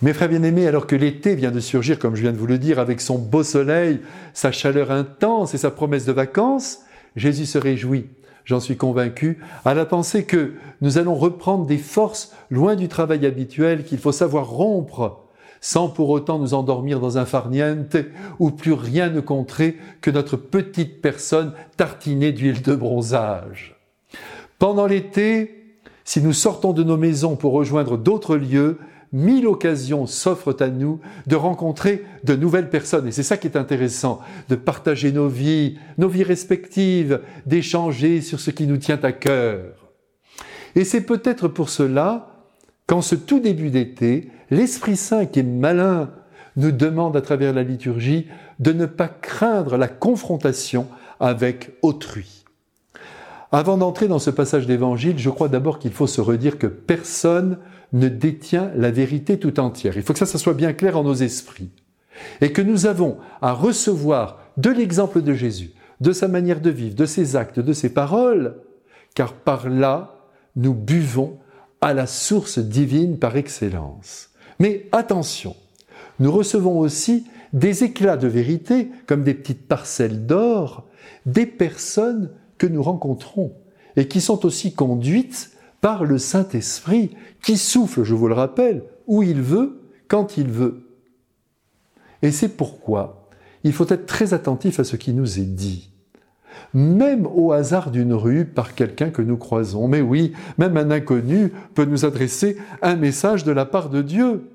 Mes frères bien-aimés, alors que l'été vient de surgir, comme je viens de vous le dire, avec son beau soleil, sa chaleur intense et sa promesse de vacances, Jésus se réjouit, j'en suis convaincu, à la pensée que nous allons reprendre des forces loin du travail habituel qu'il faut savoir rompre, sans pour autant nous endormir dans un farniente où plus rien ne compterait que notre petite personne tartinée d'huile de bronzage. Pendant l'été, si nous sortons de nos maisons pour rejoindre d'autres lieux, 1000 occasions s'offrent à nous de rencontrer de nouvelles personnes. Et c'est ça qui est intéressant, de partager nos vies respectives, d'échanger sur ce qui nous tient à cœur. Et c'est peut-être pour cela qu'en ce tout début d'été, l'Esprit Saint qui est malin nous demande à travers la liturgie de ne pas craindre la confrontation avec autrui. Avant d'entrer dans ce passage d'évangile, je crois d'abord qu'il faut se redire que personne ne détient la vérité tout entière. Il faut que ça soit bien clair en nos esprits. Et que nous avons à recevoir de l'exemple de Jésus, de sa manière de vivre, de ses actes, de ses paroles, car par là, nous buvons à la source divine par excellence. Mais attention, nous recevons aussi des éclats de vérité, comme des petites parcelles d'or, des personnes que nous rencontrons et qui sont aussi conduites par le Saint-Esprit qui souffle, je vous le rappelle, où il veut, quand il veut. Et c'est pourquoi il faut être très attentif à ce qui nous est dit, même au hasard d'une rue par quelqu'un que nous croisons. Mais oui, même un inconnu peut nous adresser un message de la part de Dieu.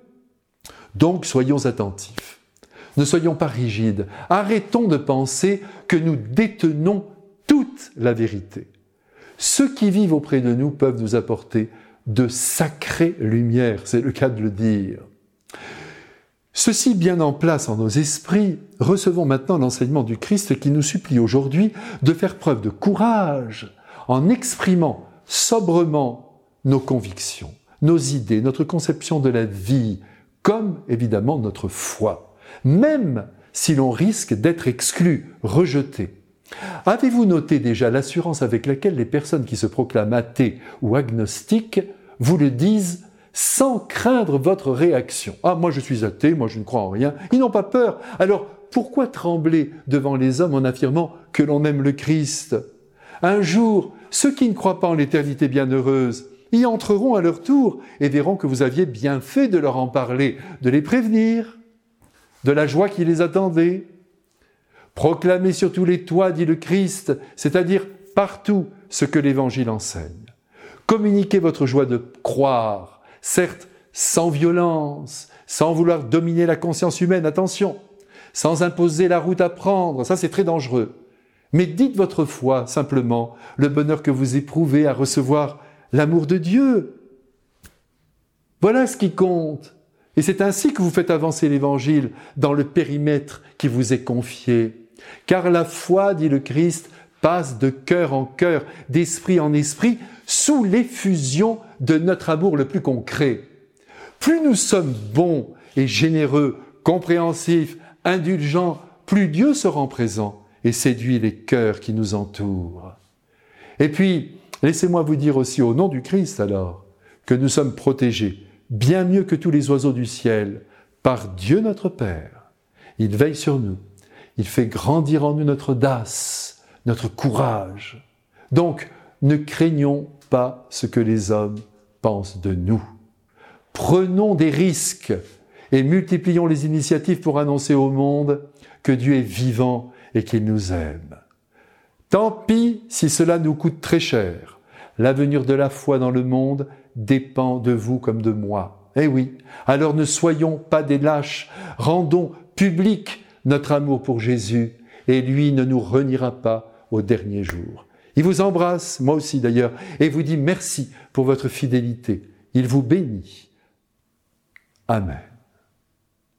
Donc soyons attentifs, ne soyons pas rigides, arrêtons de penser que nous détenons toute la vérité. Ceux qui vivent auprès de nous peuvent nous apporter de sacrées lumières, c'est le cas de le dire. Ceci bien en place en nos esprits, recevons maintenant l'enseignement du Christ qui nous supplie aujourd'hui de faire preuve de courage en exprimant sobrement nos convictions, nos idées, notre conception de la vie, comme évidemment notre foi, même si l'on risque d'être exclu, rejeté. Avez-vous noté déjà l'assurance avec laquelle les personnes qui se proclament athées ou agnostiques vous le disent sans craindre votre réaction ? « Ah, moi je suis athée, moi je ne crois en rien. » Ils n'ont pas peur. Alors, pourquoi trembler devant les hommes en affirmant que l'on aime le Christ ? Un jour, ceux qui ne croient pas en l'éternité bienheureuse y entreront à leur tour et verront que vous aviez bien fait de leur en parler, de les prévenir, de la joie qui les attendait. « Proclamez sur tous les toits, dit le Christ, c'est-à-dire partout ce que l'Évangile enseigne. Communiquez votre joie de croire, certes sans violence, sans vouloir dominer la conscience humaine, attention, sans imposer la route à prendre, ça c'est très dangereux. Mais dites votre foi simplement, le bonheur que vous éprouvez à recevoir l'amour de Dieu. Voilà ce qui compte. Et c'est ainsi que vous faites avancer l'Évangile dans le périmètre qui vous est confié. Car la foi, dit le Christ, passe de cœur en cœur, d'esprit en esprit, sous l'effusion de notre amour le plus concret. Plus nous sommes bons et généreux, compréhensifs, indulgents, plus Dieu se rend présent et séduit les cœurs qui nous entourent. Et puis, laissez-moi vous dire aussi au nom du Christ alors, que nous sommes protégés, bien mieux que tous les oiseaux du ciel, par Dieu notre Père. Il veille sur nous, il fait grandir en nous notre audace, notre courage. Donc, ne craignons pas ce que les hommes pensent de nous. Prenons des risques et multiplions les initiatives pour annoncer au monde que Dieu est vivant et qu'il nous aime. Tant pis si cela nous coûte très cher. L'avenir de la foi dans le monde dépend de vous comme de moi. Eh oui, alors ne soyons pas des lâches, rendons public notre amour pour Jésus, et lui ne nous reniera pas au dernier jour. Il vous embrasse, moi aussi d'ailleurs, et vous dit merci pour votre fidélité. Il vous bénit. Amen.